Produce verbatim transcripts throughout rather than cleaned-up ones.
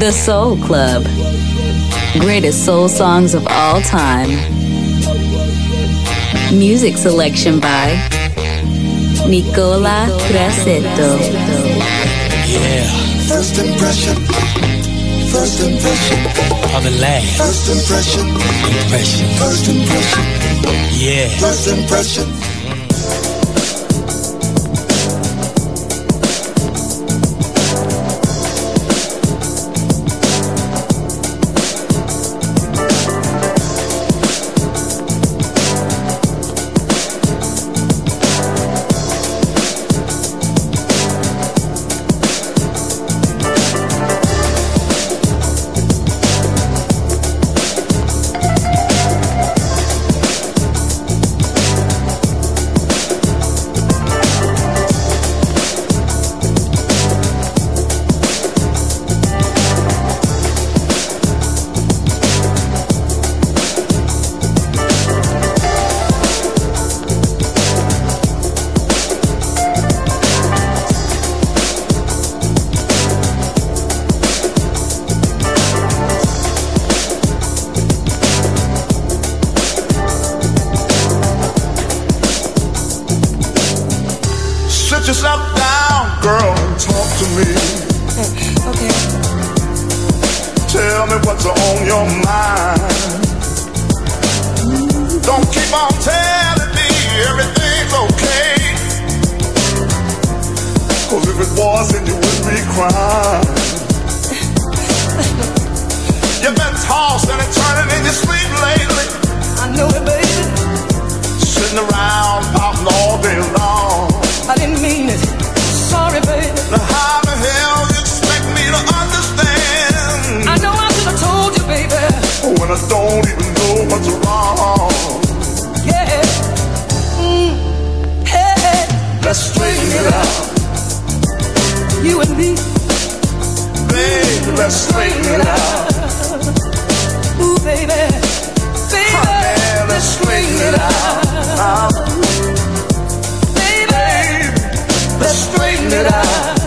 The Soul Club. Greatest soul songs of all time. Music selection by Nicola Grassetto. Yeah. First impression. First impression. Of the last. First impression. Impression. First impression. Yeah. First impression. yourself down, girl, and talk to me. Okay, okay. Tell me what's on your mind. Mm-hmm. Don't keep on telling me everything's okay. Cause if it wasn't, you would be crying. You've been tossing and turning in your sleep lately. I know it, baby. Sitting around, popping all day long. I didn't mean it. Sorry, baby. Now how the hell you expect me to understand? I know I should have told you, baby. When I don't even know what's wrong. Yeah. Mm. Hey, hey. Let's straighten it out. You and me, baby, let's straighten it out. Ooh, baby, baby, honey, let's straighten it out. Baby, baby, let's straighten it out.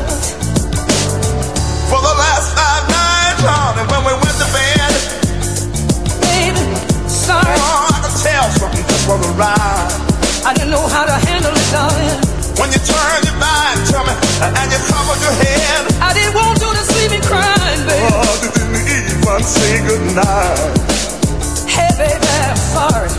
For the last five nights, honey, when we went to bed, baby, sorry, oh, I could tell something just wasn't right. I didn't know how to handle it, darling. When you turn your back to me and you cover your head, I didn't want you to see me crying, baby. Oh, you didn't even say goodnight. Hey, baby, I'm sorry.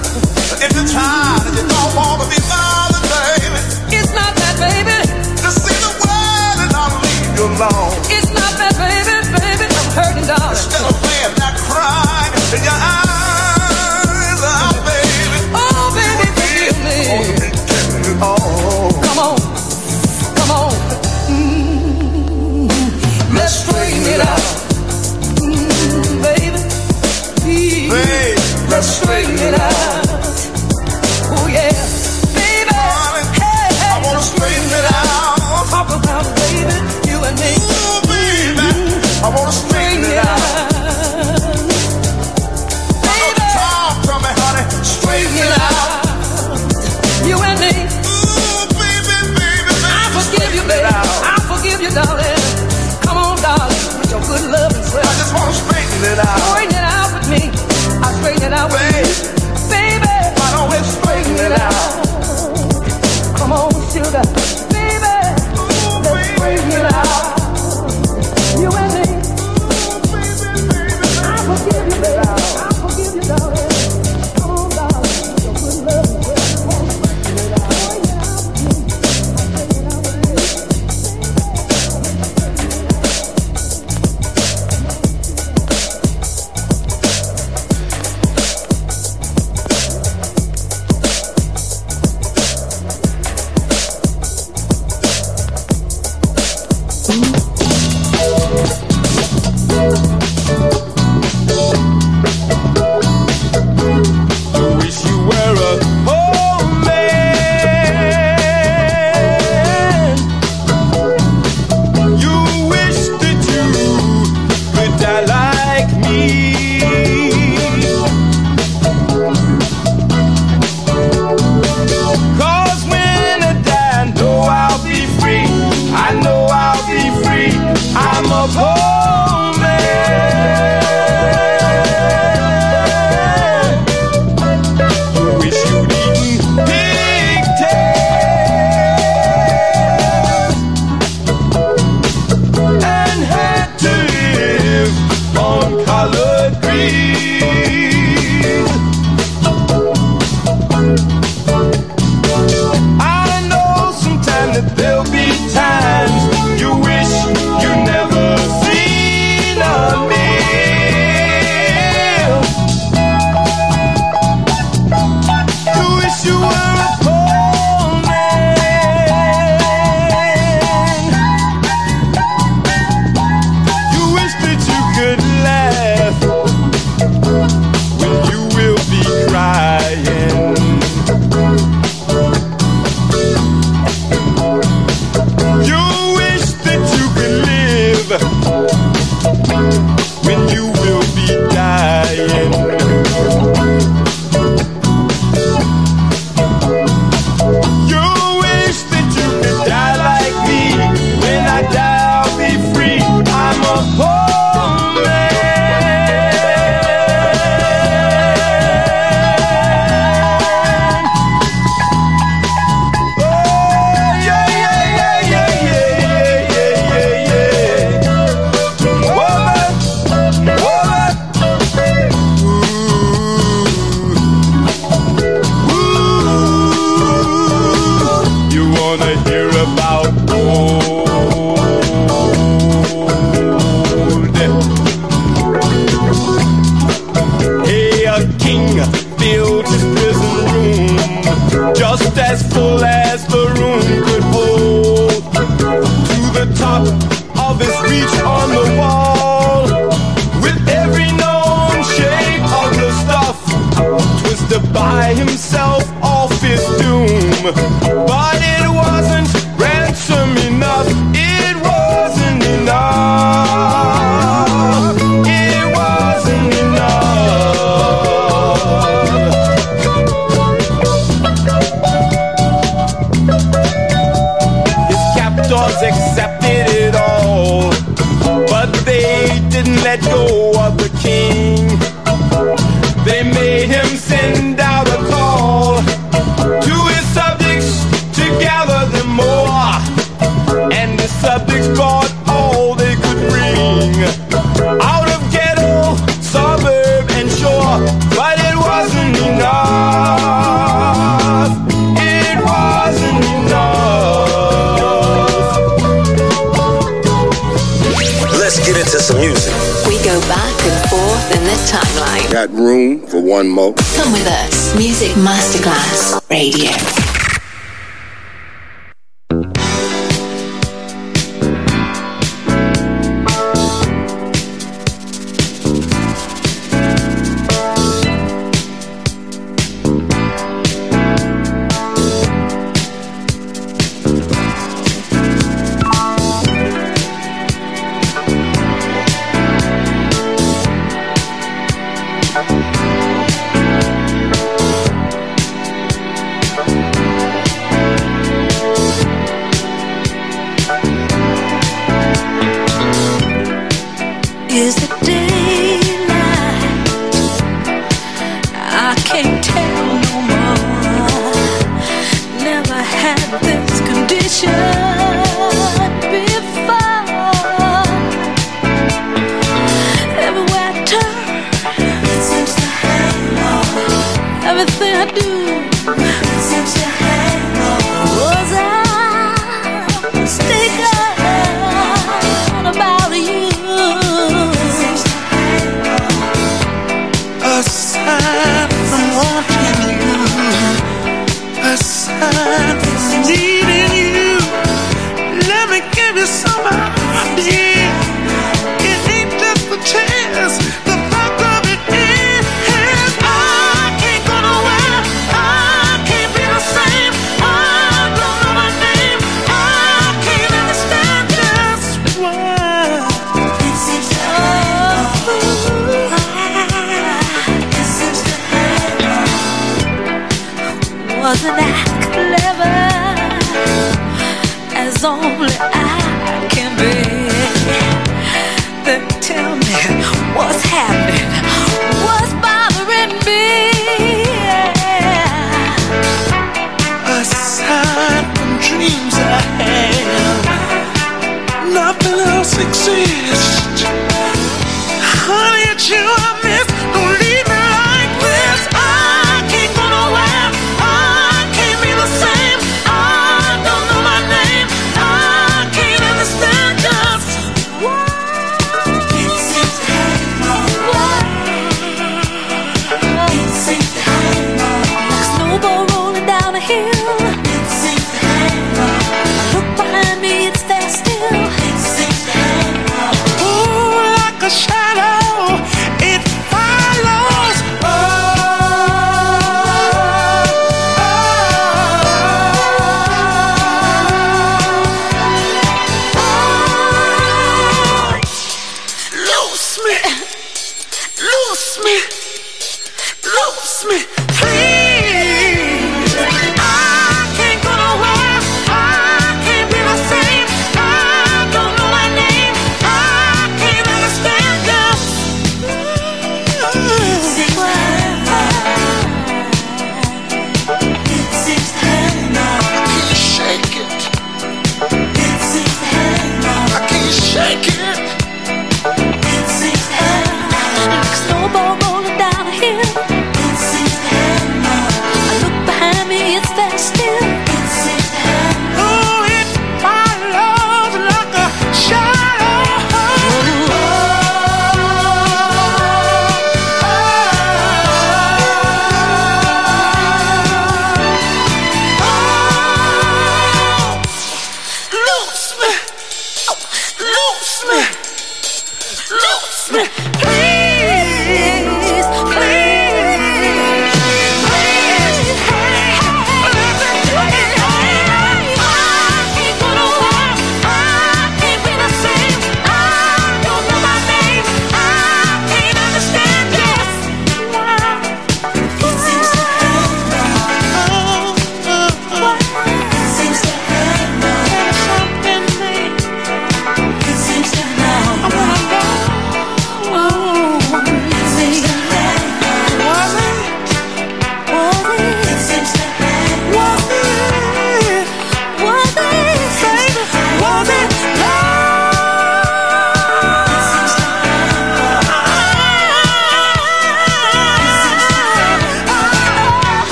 If you're tired and you don't want to be bothered, baby, it's not that, baby. Just see the world and I'll leave you alone. It's not that, baby, baby, I'm hurting, darling. Instead of playing that crying in your eyes, oh, baby. Oh, baby, forgive me. Oh, you be getting it all. Come on, come on. Mm-hmm. Let's straighten it out, mm-hmm, baby. Baby, let's straighten it out. Oh yeah, baby. Hey, hey, I wanna straighten it out. Talk about it, baby, you and me. Oh baby, mm-hmm. I wanna straighten it out. Baby, talk to me, honey. Straighten it out. You and me. I forgive you, darling. Come on, darling, with your good love and self. I just wanna straighten it out. Straighten it out with me. I straighten it out with baby. You, baby. Why don't we straighten it out? Come on, sugar, baby. Ooh, let's baby, straighten it out. You and me. Ooh, baby, baby, I forgive you, baby. I forgive you, darling. Come on, darling, with your good love and self. I wanna straighten it out. Straighten it out with me. There'll be times you wish you never see. didn't let go of the king. They made him send out a call to his subjects to gather them more, and the subjects brought all they could bring out of ghetto, suburb, and shore, but it wasn't enough. It wasn't enough. Let's get into some music. We go back and forth in the timeline. Got room for one more? Come with us. Music Masterclass Radio.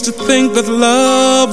used to think that love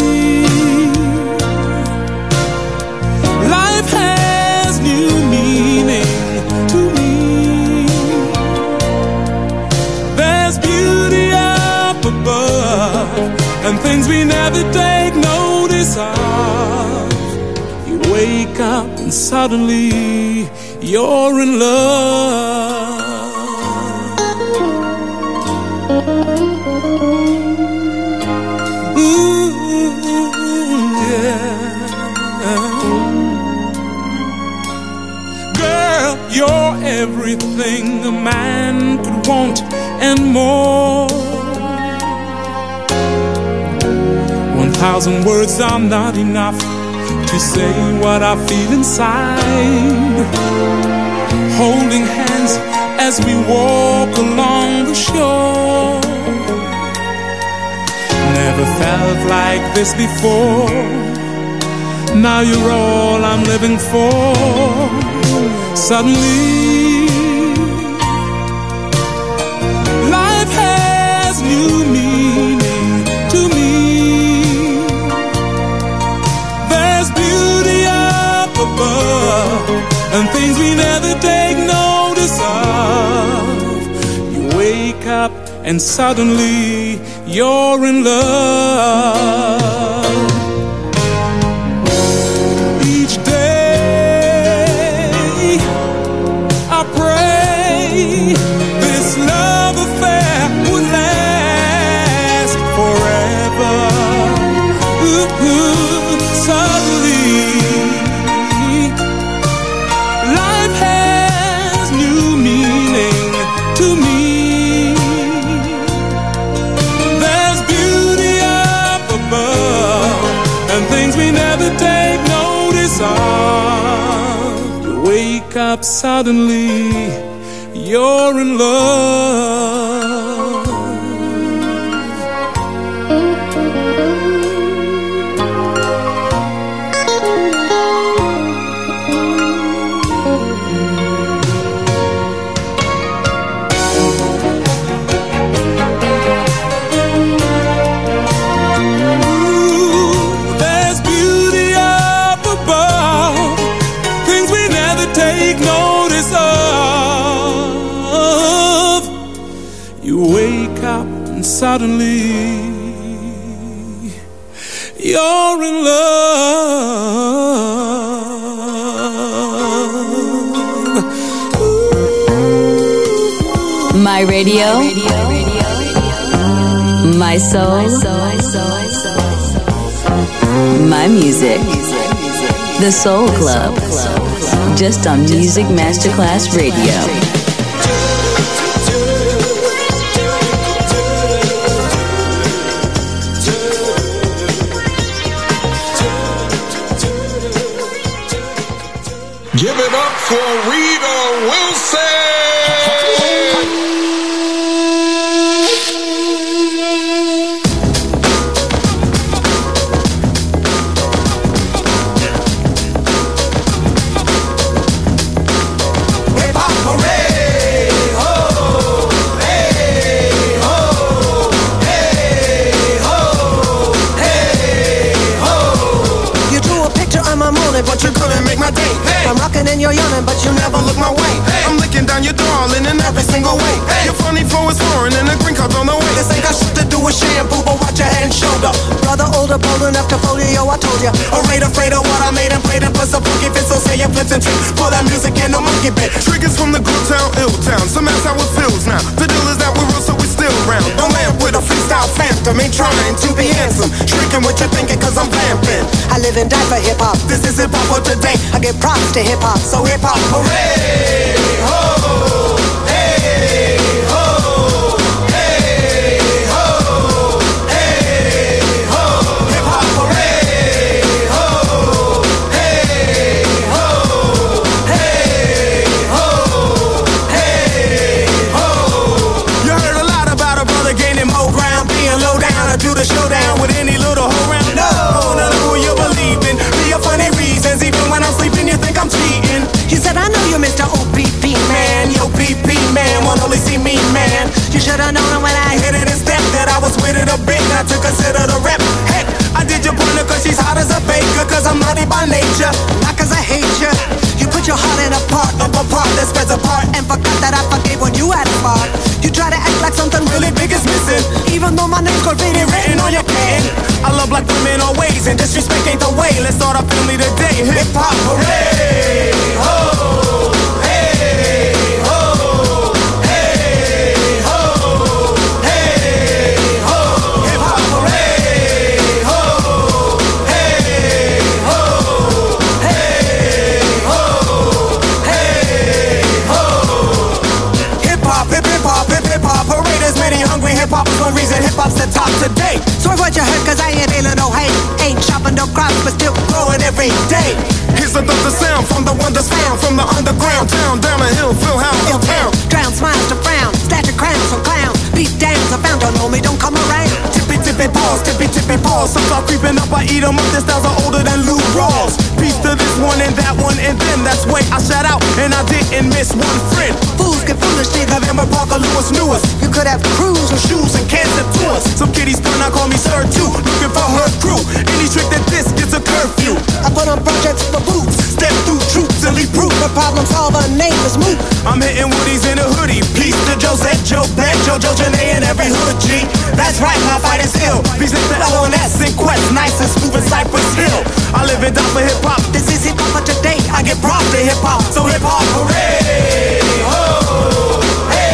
life has new meaning to me. There's beauty up above and things we never take notice of. You wake up and suddenly you're in love. You're everything a man could want and more. One thousand words are not enough to say what I feel inside. Holding hands as we walk along the shore. Never felt like this before. Now you're all I'm living for. Suddenly life has new meaning to me. There's beauty up above and things we never take notice of. You wake up and suddenly you're in love. Up suddenly, you're in love. Ooh, there's beauty up above, things we never take notice of. You wake up and suddenly you're in love. My radio, my soul, my music, The Soul Club. Just on Music Masterclass Radio. And die for hip-hop, this is hip-hop for today. I give props to hip-hop, so hip-hop, hooray, ho, hey, ho, hey, ho, hey, ho, hip-hop, hooray, ho. You try to act like something really big is missing, even though my name's corrugated written on your pen. I love black women always, and disrespect ain't the way. Let's start our family today. Hip hop, hooray, ho, hey, ho, hey, ho, hey, ho. Hip hop, hooray, ho, hey, ho, hey, ho, hey, ho. Hip hop, hip hip hop, hip hip hop. Parade is many hungry hip hop. One reason hip hop's the top today. Swear what you heard, 'cause I ain't feeling no hate. Ain't chopping no crops, but still growing every day. Here's another sound from the one that's found, from the underground town, down the hill, feel how in town. Drown smiles to frown, stature crowns from clowns, beat downs. I found don't know me, don't come around. Tippy tippy paws, tippy tippy paws. Some start creeping up, I eat 'em up. Their styles are older than Lou Rawls. Peace to this one and that one and them. That's why I shout out and I didn't miss one friend. Fools get foolish, think of Emma Parker Lewis newest. You could have crews with shoes and cans of tours. Some kiddies turn out call me sir too, looking for her crew. Any trick that this gets a curfew. I put on projects for boots, step through troops, elite proof. The problem solver name is moot. I'm hitting woodies in a hoodie. Peace to Josette, Joe, Pat, Jojo, Janae, and every hood G. That's right, my fight is ill. Peace to L O N S and Quest, nice and smooth as Cypress Hill. I live and die for hip hop. This is hip hop for today. I get props to hip hop, so hip hop, hooray! Ho, hey!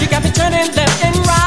You got me turning left and right.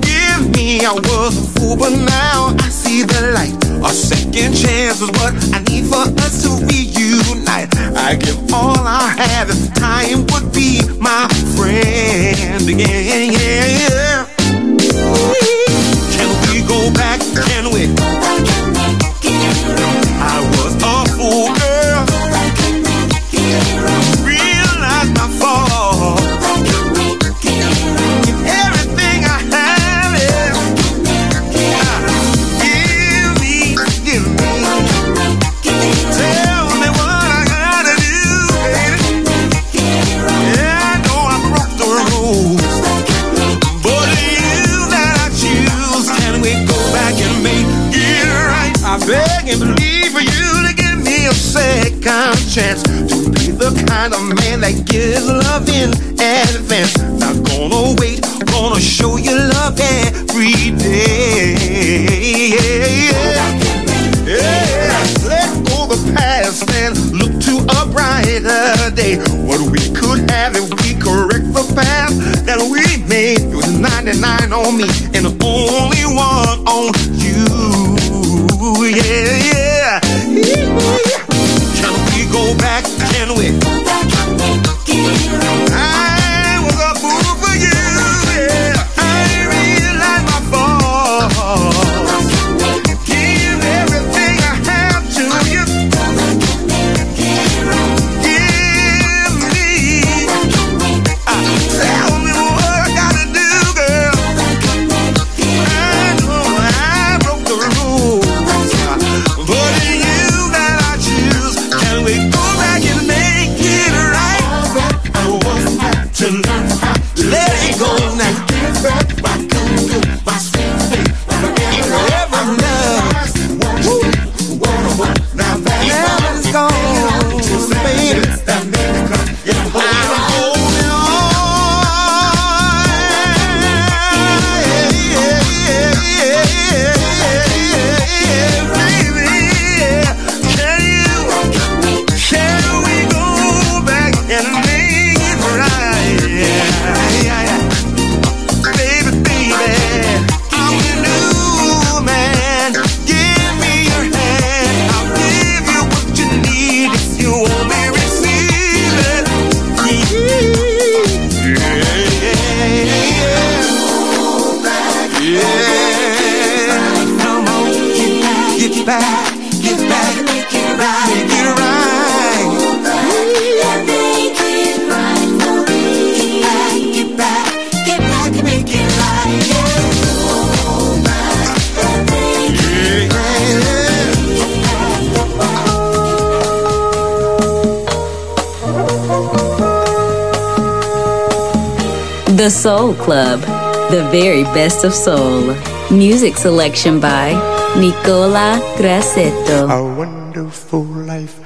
Forgive me me, I was a fool, but now I see the light. A second chance is what I need for us to reunite. I give all I have if time would be my friend. Yeah, yeah, yeah. Can we go back? Can we? I was a fool, girl. Realize my fault. Everything I have is give me, give me. Tell me what I gotta do, baby. Yeah, I know I broke the rules, but it is that I choose. Can we go back and make it right? I beg and plead for you to give me a second chance to be the kind of man that gives love in advance. Not gonna wait, gonna show you love every day. Yeah, yeah. Let go the past and look to a brighter day. What we could have if we correct the path that we made. It was ninety-nine on me and only one on you. Yeah, yeah. Can we go back? Can we? I was a fool for you, yeah. I realize my fault. Give everything I have to you. Give me. Uh, tell me what I gotta do, girl. I know I broke the rules, but it's you that I choose. Can we go back and make it right? I was back to learn how to let it go now. Give back my good, my sweet thing. You forever love. Woo. Now that is gone, baby. That made me cry. Yeah, I'm holding on. Yeah, yeah, yeah, yeah, yeah, baby, yeah. Can you, can we go back and make it right? Yeah, yeah, yeah. Baby, baby, I'm a new man. Give me your hand. I'll give you what you need if you want me, receive it. Yeah, yeah, yeah. Come on, get back, get back, get back, make it right, make it right. Get back, get back, make it right. The Soul Club, the very best of soul. Music selection by Nicola Grassetto. A wonderful life.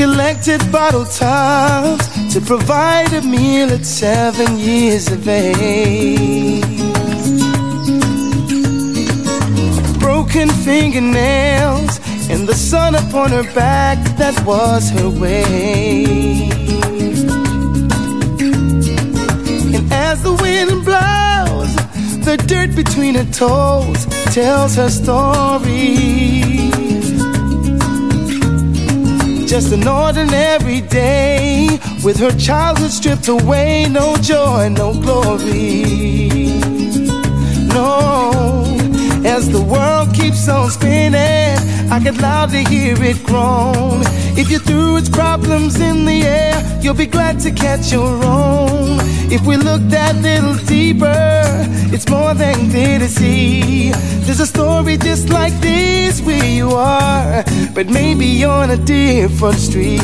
Collected bottle tops to provide a meal at seven years of age. Broken fingernails and the sun upon her back, that was her way. And as the wind blows, the dirt between her toes tells her story. Just an ordinary day, with her childhood stripped away, no joy, no glory. No, as the world keeps on spinning, I can loudly hear it groan. If you threw its problems in the air, you'll be glad to catch your own. If we look that little deeper, it's more than clear to see. There's a story just like this where you are, but maybe on a different street.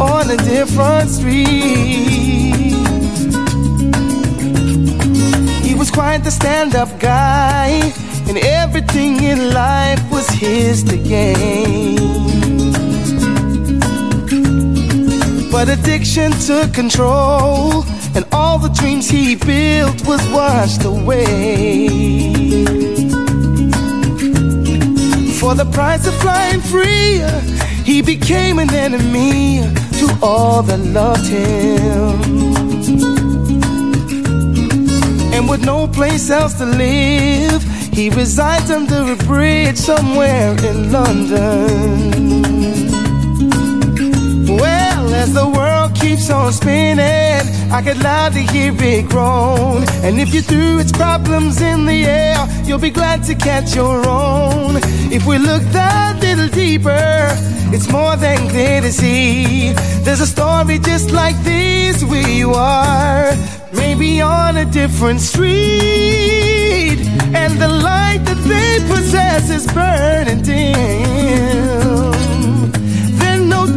On a different street. He was quite the stand-up guy, and everything in life was his to gain. But addiction took control, and all the dreams he built was washed away. For the price of flying free, he became an enemy to all that loved him. And with no place else to live, he resides under a bridge somewhere in London. Well, as the world keeps on spinning, I could loudly hear it groan. And if you threw its problems in the air, you'll be glad to catch your own. If we look that little deeper, it's more than clear to see. There's a story just like this where you are, maybe on a different street, and the light that they possess is burning dim.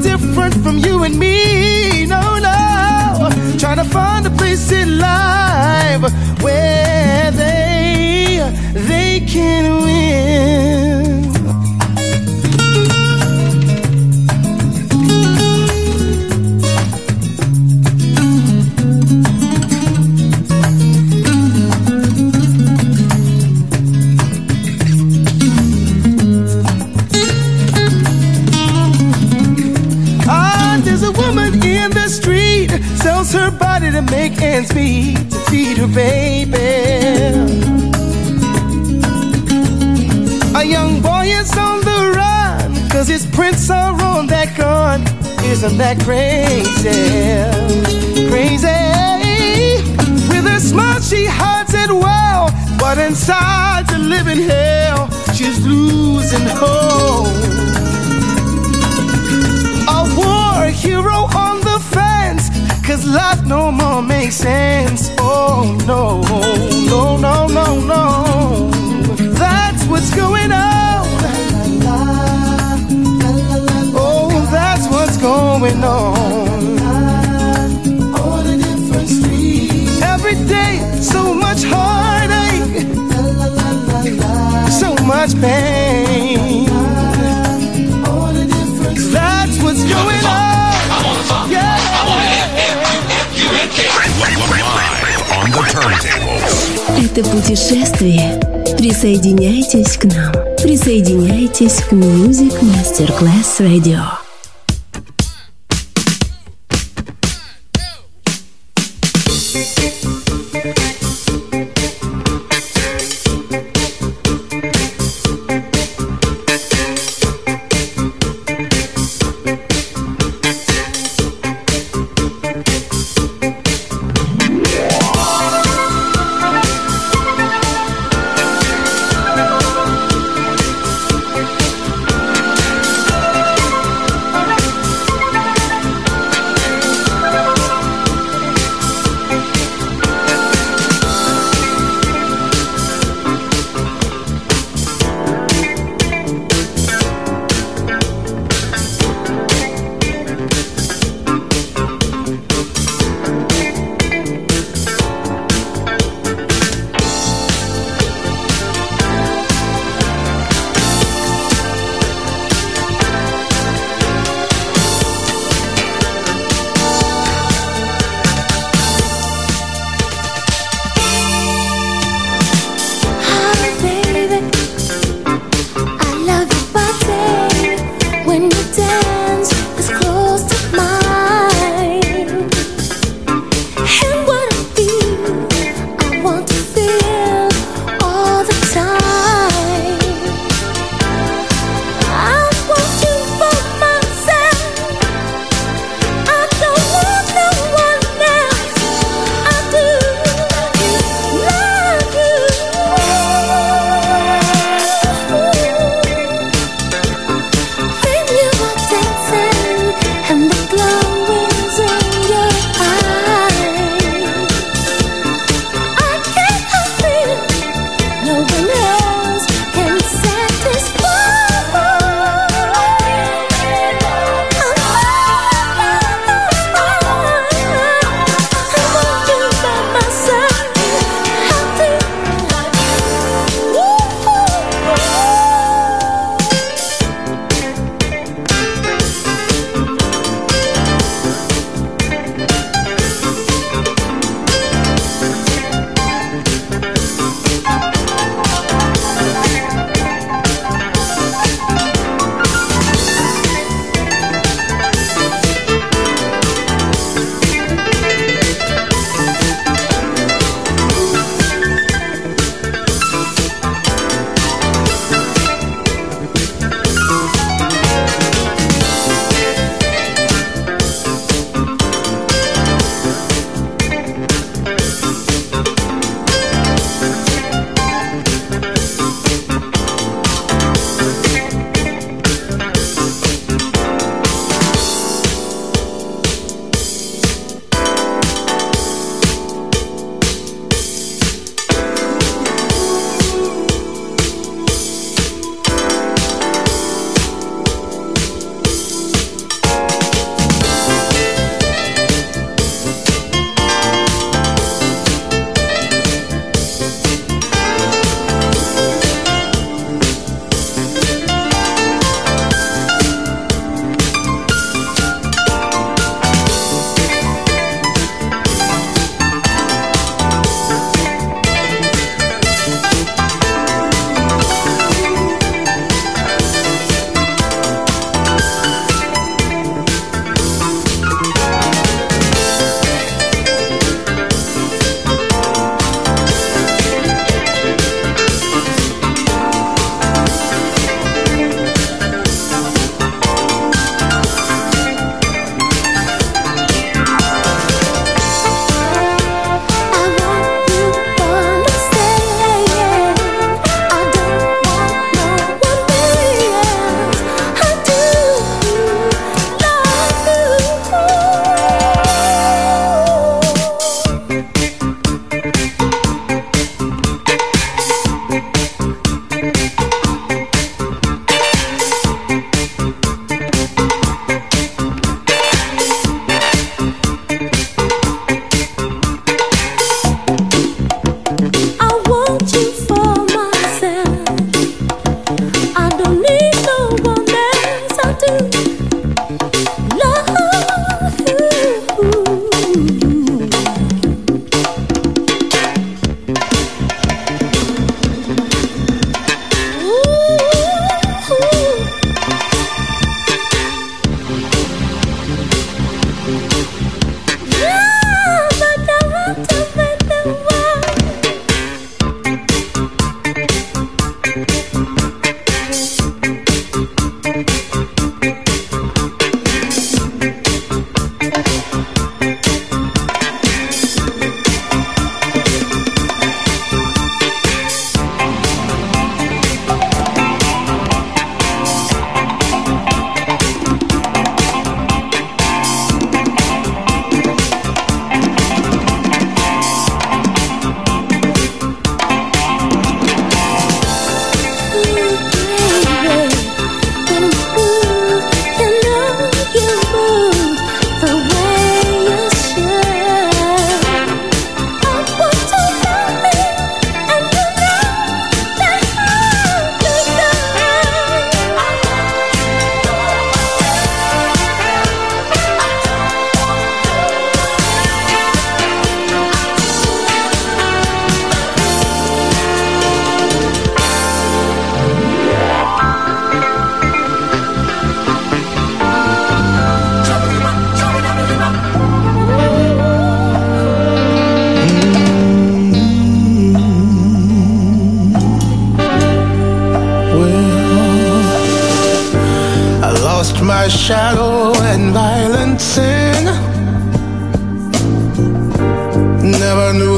Different from you and me, no, no. Trying to find a place in life where they, they can win. Sells her body to make ends meet, to feed her baby. A young boy is on the run, cause his prints are on that gun. Isn't that crazy? Crazy. With a smile she hides it well, but inside's a living hell. She's losing hope. A war hero on the fence, cause life no more makes sense. Oh no, no, no, no, no. That's what's going on. Oh, that's what's going on. On a different street. Every day, so much heartache, so much pain. That's what's going on. Это путешествие. Присоединяйтесь к нам. Присоединяйтесь к Music Masterclass Radio.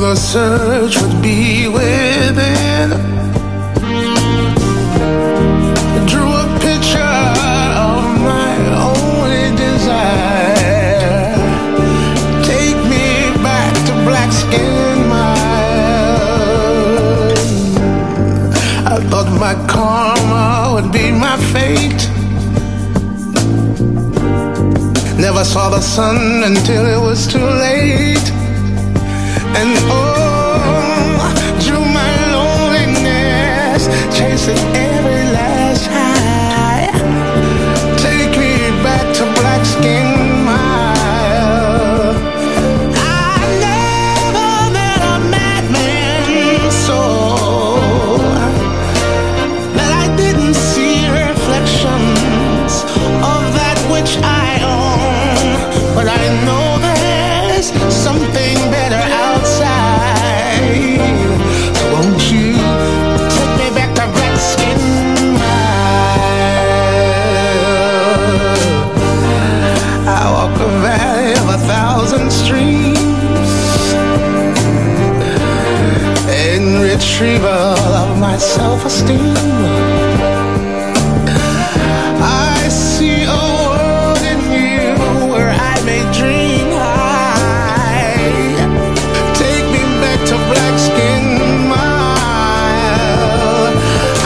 your search would be within. I drew a picture of my only desire. Take me back to black skin, mine. I thought my karma would be my fate. Never saw the sun until it was too late. And oh, through my loneliness, chasing every last high. Take me back to black skin mile. I never met a madman soul that I didn't see reflections of that which I own. But I know there's something better out. Retrieval of my self-esteem, I see a world in you where I may dream high. Take me back to black skin mile.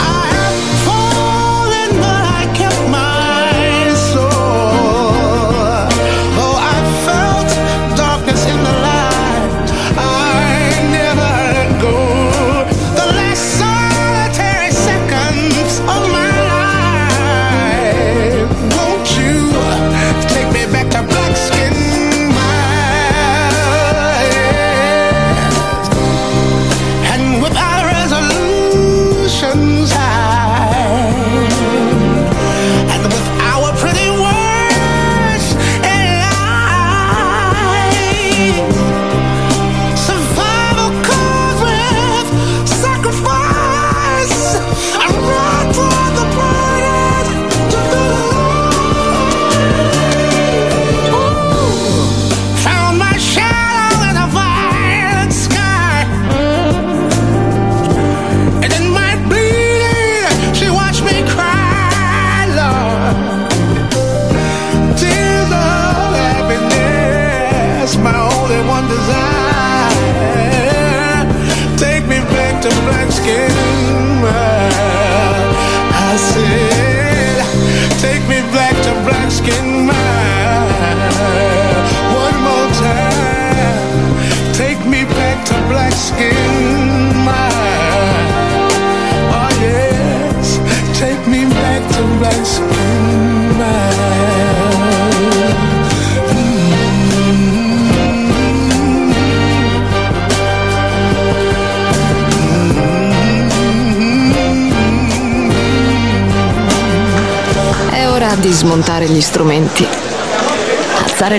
I have fallen but I kept my soul. Though I felt darkness in the light, I never let go. È ora di smontare gli strumenti, alzare